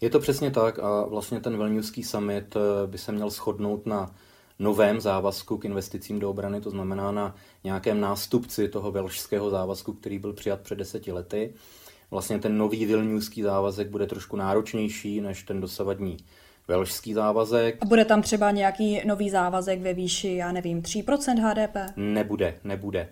Je to přesně tak a vlastně ten vilniuský summit by se měl shodnout na novém závazku k investicím do obrany, to znamená na nějakém nástupci toho velšského závazku, který byl přijat před 10 lety. Vlastně ten nový vilniuský závazek bude trošku náročnější než ten dosavadní velšský závazek. A bude tam třeba nějaký nový závazek ve výši, já nevím, 3% HDP? Nebude.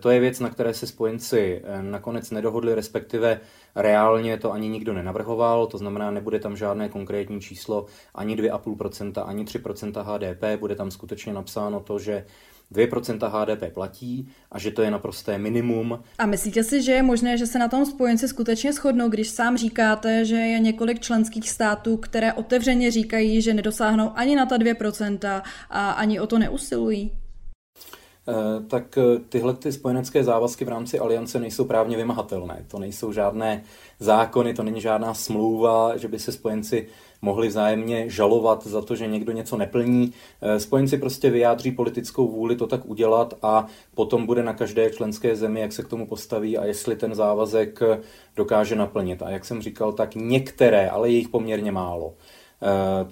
To je věc, na které se spojenci nakonec nedohodli, respektive reálně to ani nikdo nenavrhoval, to znamená, nebude tam žádné konkrétní číslo, ani 2,5%, ani 3% HDP, bude tam skutečně napsáno to, že 2% HDP platí a že to je naprosté minimum. A myslíte si, že je možné, že se na tom spojenci skutečně shodnou, když sám říkáte, že je několik členských států, které otevřeně říkají, že nedosáhnou ani na ta 2% a ani o to neusilují? Tak tyhle ty spojenecké závazky v rámci aliance nejsou právně vymahatelné. To nejsou žádné zákony, to není žádná smlouva, že by se spojenci mohli vzájemně žalovat za to, že někdo něco neplní. Spojenci prostě vyjádří politickou vůli to tak udělat a potom bude na každé členské zemi, jak se k tomu postaví a jestli ten závazek dokáže naplnit. A jak jsem říkal, tak některé, ale je jich poměrně málo.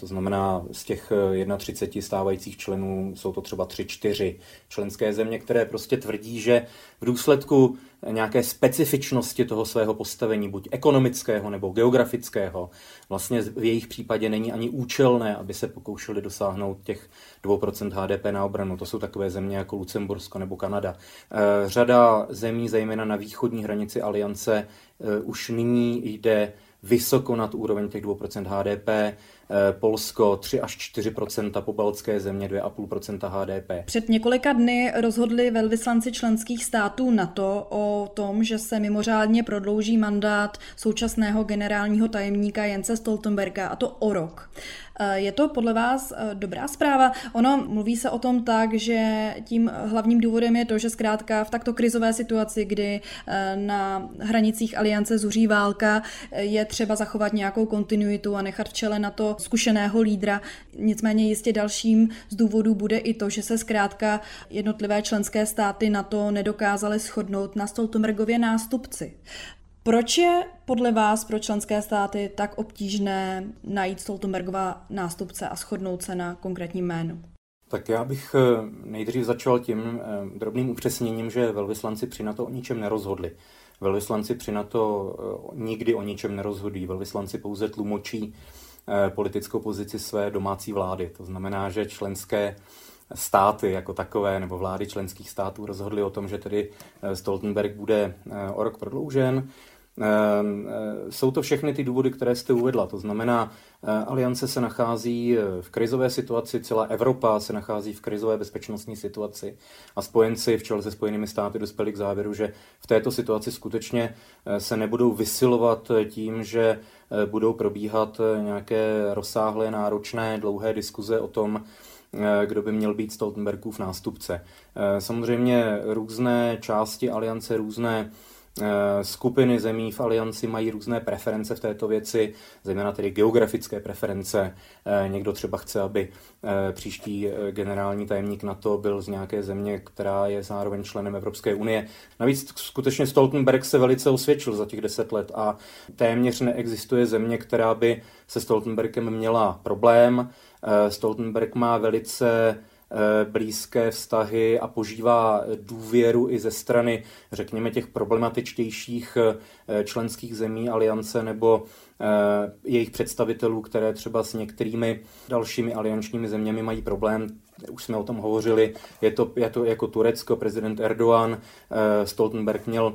To znamená, z těch 31 stávajících členů jsou to třeba 3-4 členské země, které prostě tvrdí, že v důsledku nějaké specifičnosti toho svého postavení, buď ekonomického nebo geografického, vlastně v jejich případě není ani účelné, aby se pokoušeli dosáhnout těch 2% HDP na obranu. To jsou takové země jako Lucembursko nebo Kanada. Řada zemí, zejména na východní hranici aliance, už nyní jde vysoko nad úroveň těch 2% HDP, Polsko 3 až 4%, pobaltské země 2,5% HDP. Před několika dny rozhodli velvyslanci členských států NATO o tom, že se mimořádně prodlouží mandát současného generálního tajemníka Jense Stoltenberga, a to o rok. Je to podle vás dobrá zpráva? Ono mluví se o tom tak, že tím hlavním důvodem je to, že zkrátka v takto krizové situaci, kdy na hranicích aliance zuří válka, je třeba zachovat nějakou kontinuitu a nechat v čele NATO zkušeného lídra. Nicméně jistě dalším z důvodů bude i to, že se zkrátka jednotlivé členské státy NATO nedokázaly shodnout na Stoltenbergově nástupci. Proč je podle vás pro členské státy tak obtížné najít Stoltenbergova nástupce a shodnout se na konkrétním jménu? Tak já bych nejdřív začal tím drobným upřesněním, že velvyslanci při NATO o ničem nerozhodli. Velvyslanci při NATO nikdy o ničem nerozhodují. Velvyslanci pouze tlumočí politickou pozici své domácí vlády. To znamená, že členské státy jako takové nebo vlády členských států rozhodly o tom, že tedy Stoltenberg bude o rok prodloužen. Jsou to všechny ty důvody, které jste uvedla. To znamená, Aliance se nachází v krizové situaci, celá Evropa se nachází v krizové bezpečnostní situaci a spojenci v čele se Spojenými státy dospěli k závěru, že v této situaci skutečně se nebudou vysilovat tím, že budou probíhat nějaké rozsáhlé, náročné, dlouhé diskuze o tom, kdo by měl být Stoltenbergův nástupce. Samozřejmě různé části Aliance, různé skupiny zemí v Alianci mají různé preference v této věci, zejména tedy geografické preference. Někdo třeba chce, aby příští generální tajemník NATO byl z nějaké země, která je zároveň členem Evropské unie. Navíc skutečně Stoltenberg se velice osvědčil za těch 10 let a téměř neexistuje země, která by se Stoltenbergem měla problém. Stoltenberg má velice blízké vztahy a požívá důvěru i ze strany, řekněme, těch problematičtějších členských zemí Aliance nebo jejich představitelů, které třeba s některými dalšími aliančními zeměmi mají problém. Už jsme o tom hovořili, je to jako Turecko, prezident Erdogan. Stoltenberg měl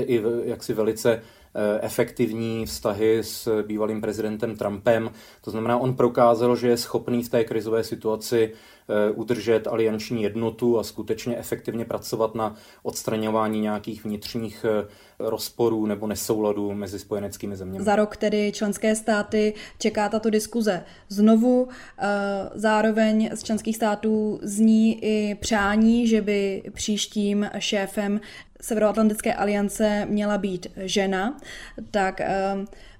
i jaksi velice efektivní vztahy s bývalým prezidentem Trumpem. To znamená, on prokázal, že je schopný v té krizové situaci udržet alianční jednotu a skutečně efektivně pracovat na odstraňování nějakých vnitřních rozporů nebo nesouladů mezi spojeneckými zeměmi. Za rok tedy členské státy čeká tato diskuze znovu. Zároveň z členských států zní i přání, že by příštím šéfem Severoatlantické aliance měla být žena. Tak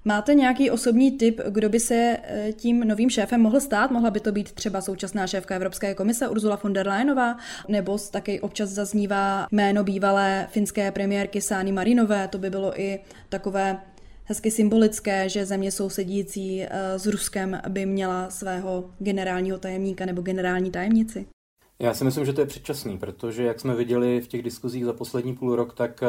máte nějaký osobní tip, kdo by se tím novým šéfem mohl stát? Mohla by to být třeba současná šéfka Evropské komise Ursula von der Leyenová, nebo taky občas zaznívá jméno bývalé finské premiérky Sanny Marinové. To by bylo i takové hezky symbolické, že země sousedící s Ruskem by měla svého generálního tajemníka nebo generální tajemnici. Já si myslím, že to je předčasný, protože jak jsme viděli v těch diskuzích za poslední půl rok, tak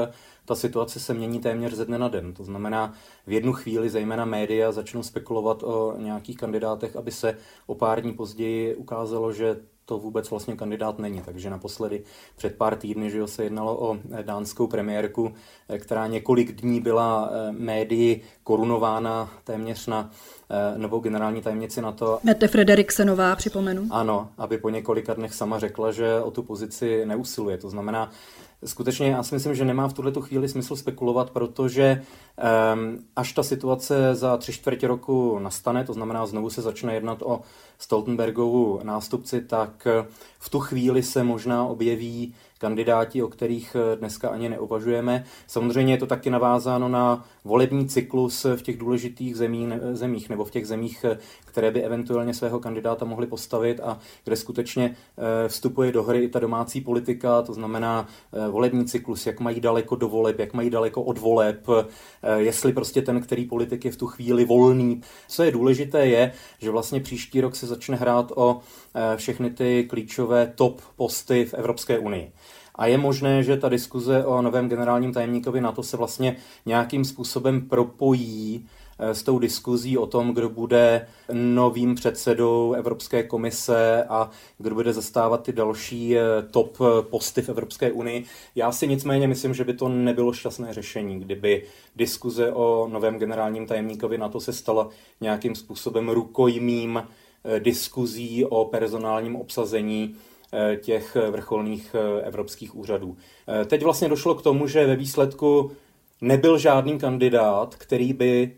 ta situace se mění téměř ze dne na den. To znamená, v jednu chvíli zejména média začnou spekulovat o nějakých kandidátech, aby se o pár dní později ukázalo, že to vůbec vlastně kandidát není. Takže naposledy před pár týdny, že se jednalo o dánskou premiérku, která několik dní byla médii korunována téměř na novou generální tajemnici NATO. Mette Frederiksenová, připomenu. Ano, aby po několika dnech sama řekla, že o tu pozici neusiluje. To znamená, skutečně já si myslím, že nemá v tuhletu chvíli smysl spekulovat, protože až ta situace za 3/4 roku nastane, to znamená znovu se začne jednat o Stoltenbergovu nástupci, tak v tu chvíli se možná objeví kandidáti, o kterých dneska ani neuvažujeme. Samozřejmě je to taky navázáno na volební cyklus v těch důležitých zemích nebo v těch zemích, které by eventuálně svého kandidáta mohly postavit a kde skutečně vstupuje do hry i ta domácí politika, to znamená volební cyklus, jak mají daleko do voleb, jak mají daleko od voleb, jestli prostě ten, který politik je v tu chvíli volný. Co je důležité je, že vlastně příští rok se začne hrát o všechny ty klíčové top posty v Evropské unii. A je možné, že ta diskuze o novém generálním tajemníkovi NATO se vlastně nějakým způsobem propojí s tou diskuzí o tom, kdo bude novým předsedou Evropské komise a kdo bude zastávat ty další top posty v Evropské unii. Já si nicméně myslím, že by to nebylo šťastné řešení, kdyby diskuze o novém generálním tajemníkovi NATO se stala nějakým způsobem rukojmím diskuzí o personálním obsazení těch vrcholných evropských úřadů. Teď vlastně došlo k tomu, že ve výsledku nebyl žádný kandidát, který by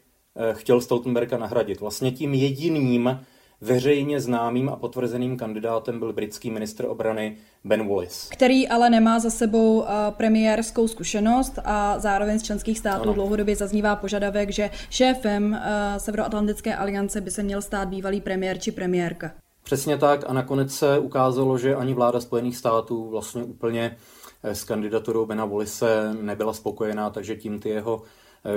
chtěl Stoltenberga nahradit. Vlastně tím jediným veřejně známým a potvrzeným kandidátem byl britský ministr obrany Ben Wallace. Který ale nemá za sebou premiérskou zkušenost a zároveň z členských států dlouhodobě zaznívá požadavek, že šéfem Severoatlantické aliance by se měl stát bývalý premiér či premiérka. Přesně tak a nakonec se ukázalo, že ani vláda Spojených států vlastně úplně s kandidaturou Bena Wallace nebyla spokojená, takže tím ty jeho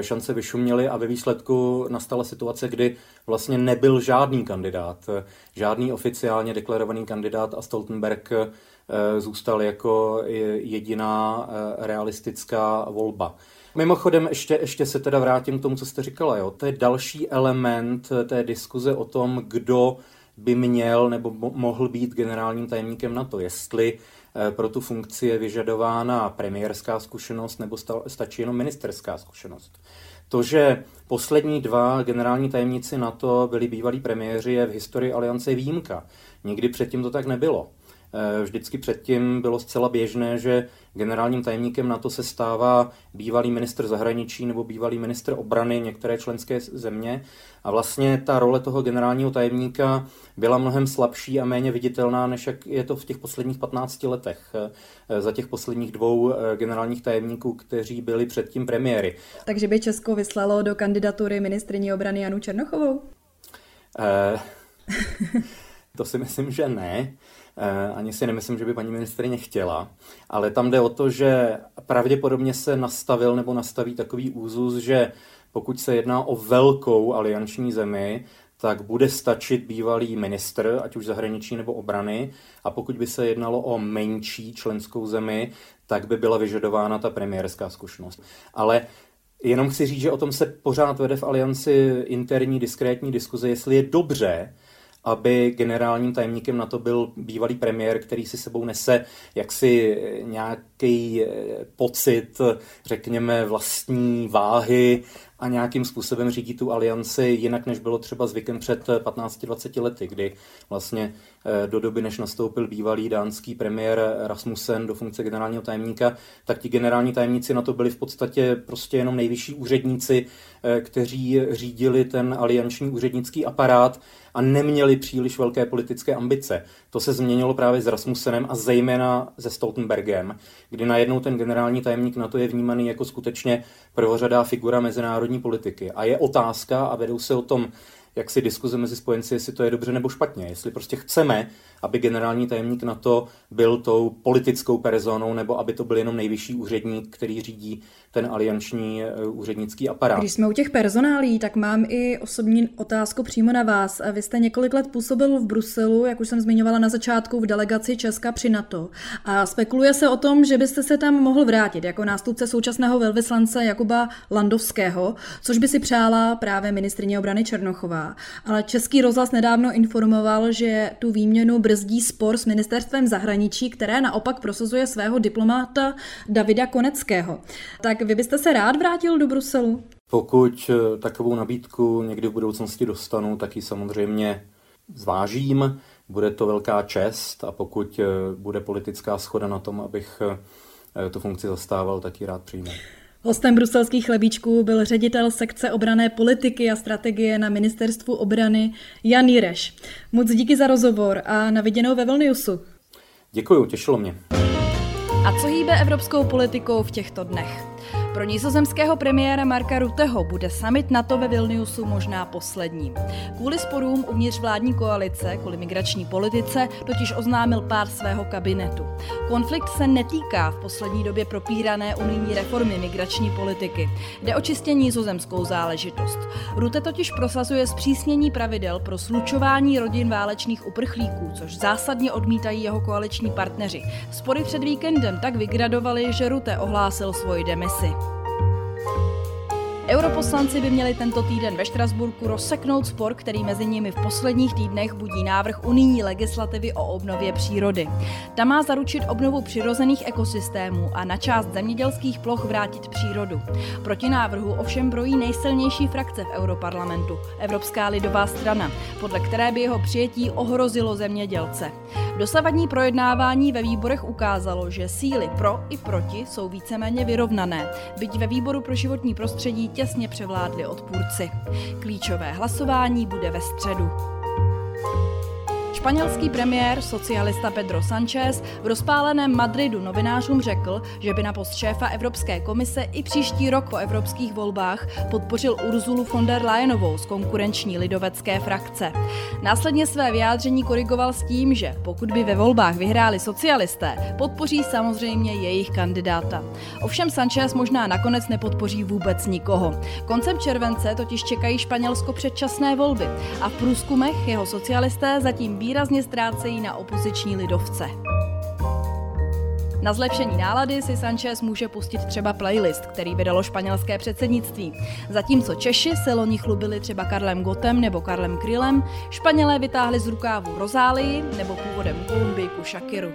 šance vyšuměly a ve výsledku nastala situace, kdy vlastně nebyl žádný kandidát, žádný oficiálně deklarovaný kandidát a Stoltenberg zůstal jako jediná realistická volba. Mimochodem ještě se teda vrátím k tomu, co jste říkala. Jo? To je další element té diskuze o tom, kdo by měl nebo mohl být generálním tajemníkem NATO. Jestli pro tu funkci je vyžadována premiérská zkušenost nebo stačí jenom ministerská zkušenost. To, že poslední dva generální tajemníci NATO byli bývalí premiéři, je v historii aliance výjimka. Nikdy předtím to tak nebylo. Vždycky předtím bylo zcela běžné, že generálním tajemníkem NATO se stává bývalý ministr zahraničí nebo bývalý ministr obrany některé členské země. A vlastně ta role toho generálního tajemníka byla mnohem slabší a méně viditelná, než jak je to v těch posledních 15 letech za těch posledních dvou generálních tajemníků, kteří byli předtím premiéry. Takže by Česko vyslalo do kandidatury ministryni obrany Janu Černochovou? To si myslím, že ne. Ani si nemyslím, že by paní ministryně chtěla, ale tam jde o to, že pravděpodobně se nastavil nebo nastaví takový úzus, že pokud se jedná o velkou alianční zemi, tak bude stačit bývalý ministr, ať už zahraniční nebo obrany, a pokud by se jednalo o menší členskou zemi, tak by byla vyžadována ta premiérská zkušenost. Ale jenom chci říct, že o tom se pořád vede v alianci interní diskrétní diskuze, jestli je dobře, aby generálním tajemníkem NATO byl bývalý premiér, který si sebou nese jaksi nějaký pocit, řekněme, vlastní váhy a nějakým způsobem řídí tu alianci jinak, než bylo třeba zvykem před 15-20 lety, kdy vlastně do doby, než nastoupil bývalý dánský premiér Rasmussen do funkce generálního tajemníka, tak ti generální tajemníci NATO byli v podstatě prostě jenom nejvyšší úředníci, kteří řídili ten alianční úřednický aparát a neměli příliš velké politické ambice. To se změnilo právě s Rasmussenem a zejména se Stoltenbergem, kdy najednou ten generální tajemník NATO je vnímaný jako skutečně prvořadá figura mezinárodní politiky. A je otázka, a vedou se o tom jaksi diskuze mezi spojenci, jestli to je dobře nebo špatně. Jestli prostě chceme, aby generální tajemník NATO byl tou politickou personou, nebo aby to byl jenom nejvyšší úředník, který řídí ten alianční úřednický aparát. Když jsme u těch personálí, tak mám i osobní otázku přímo na vás. Vy jste několik let působil v Bruselu, jak už jsem zmiňovala na začátku, v delegaci Česka při NATO. A spekuluje se o tom, že byste se tam mohl vrátit jako nástupce současného velvyslance Jakuba Landovského, což by si přála právě ministryně obrany Černochová. Ale Český rozhlas nedávno informoval, že tu výměnu brzdí spor s ministerstvem zahraničí, které naopak prosazuje svého diplomata Davida Koneckého. Tak vy byste se rád vrátil do Bruselu? Pokud takovou nabídku někdy v budoucnosti dostanu, tak ji samozřejmě zvážím. Bude to velká čest a pokud bude politická shoda na tom, abych tu funkci zastával, tak ji rád přijmu. Hostem Bruselských chlebíčků byl ředitel sekce obranné politiky a strategie na ministerstvu obrany Jan Jireš. Moc díky za rozhovor a na viděnou ve Vilniusu. Děkuju, těšilo mě. A co hýbe evropskou politikou v těchto dnech? Pro nizozemského premiéra Marka Rutteho bude summit NATO ve Vilniusu možná poslední. Kvůli sporům uvnitř vládní koalice, kvůli migrační politice, totiž oznámil pád svého kabinetu. Konflikt se netýká v poslední době propírané unijní reformy migrační politiky. Jde o čistě nizozemskou záležitost. Rutte totiž prosazuje zpřísnění pravidel pro slučování rodin válečných uprchlíků, což zásadně odmítají jeho koaliční partneři. Spory před víkendem tak vygradovaly, že Rutte ohlásil svoji demisi. Europoslanci by měli tento týden ve Štrasburku rozseknout spor, který mezi nimi v posledních týdnech budí návrh unijní legislativy o obnově přírody. Ta má zaručit obnovu přirozených ekosystémů a na část zemědělských ploch vrátit přírodu. Proti návrhu ovšem brojí nejsilnější frakce v Europarlamentu, Evropská lidová strana, podle které by jeho přijetí ohrozilo zemědělce. Dosavadní projednávání ve výborech ukázalo, že síly pro i proti jsou víceméně vyrovnané, byť ve výboru pro životní prostředí těsně převládli odpůrci. Klíčové hlasování bude ve středu. Španělský premiér, socialista Pedro Sánchez, v rozpáleném Madridu novinářům řekl, že by na post šéfa Evropské komise i příští rok po evropských volbách podpořil Ursulu von der Leyenovou z konkurenční lidovecké frakce. Následně své vyjádření korigoval s tím, že pokud by ve volbách vyhráli socialisté, podpoří samozřejmě jejich kandidáta. Ovšem Sánchez možná nakonec nepodpoří vůbec nikoho. Koncem července totiž čekají Španělsko předčasné volby a v průzkumech jeho socialisté zatím výrazně ztrácejí na opoziční lidovce. Na zlepšení nálady si Sanchez může pustit třeba playlist, který vydalo španělské předsednictví. Zatímco Češi se loni chlubili třeba Karlem Gotem nebo Karlem Krylem, Španělé vytáhli z rukávu Rozálii nebo původem Kolumbijku Shakiru.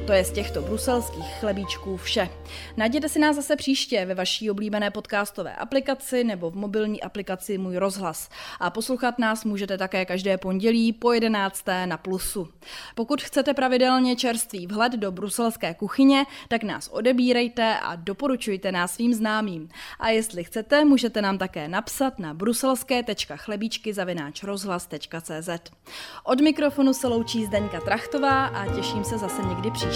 To je z těchto bruselských chlebíčků vše. Najděte si nás zase příště ve vaší oblíbené podcastové aplikaci nebo v mobilní aplikaci Můj rozhlas. A poslouchat nás můžete také každé pondělí po 11:00 na Plusu. Pokud chcete pravidelně čerstvý vhled do bruselské kuchyně, tak nás odebírejte a doporučujte nás svým známým. A jestli chcete, můžete nám také napsat na bruselské.chlebíčky@rozhlas.cz. Od mikrofonu se loučí Zdeňka Trachtová a těším se zase někdy příště.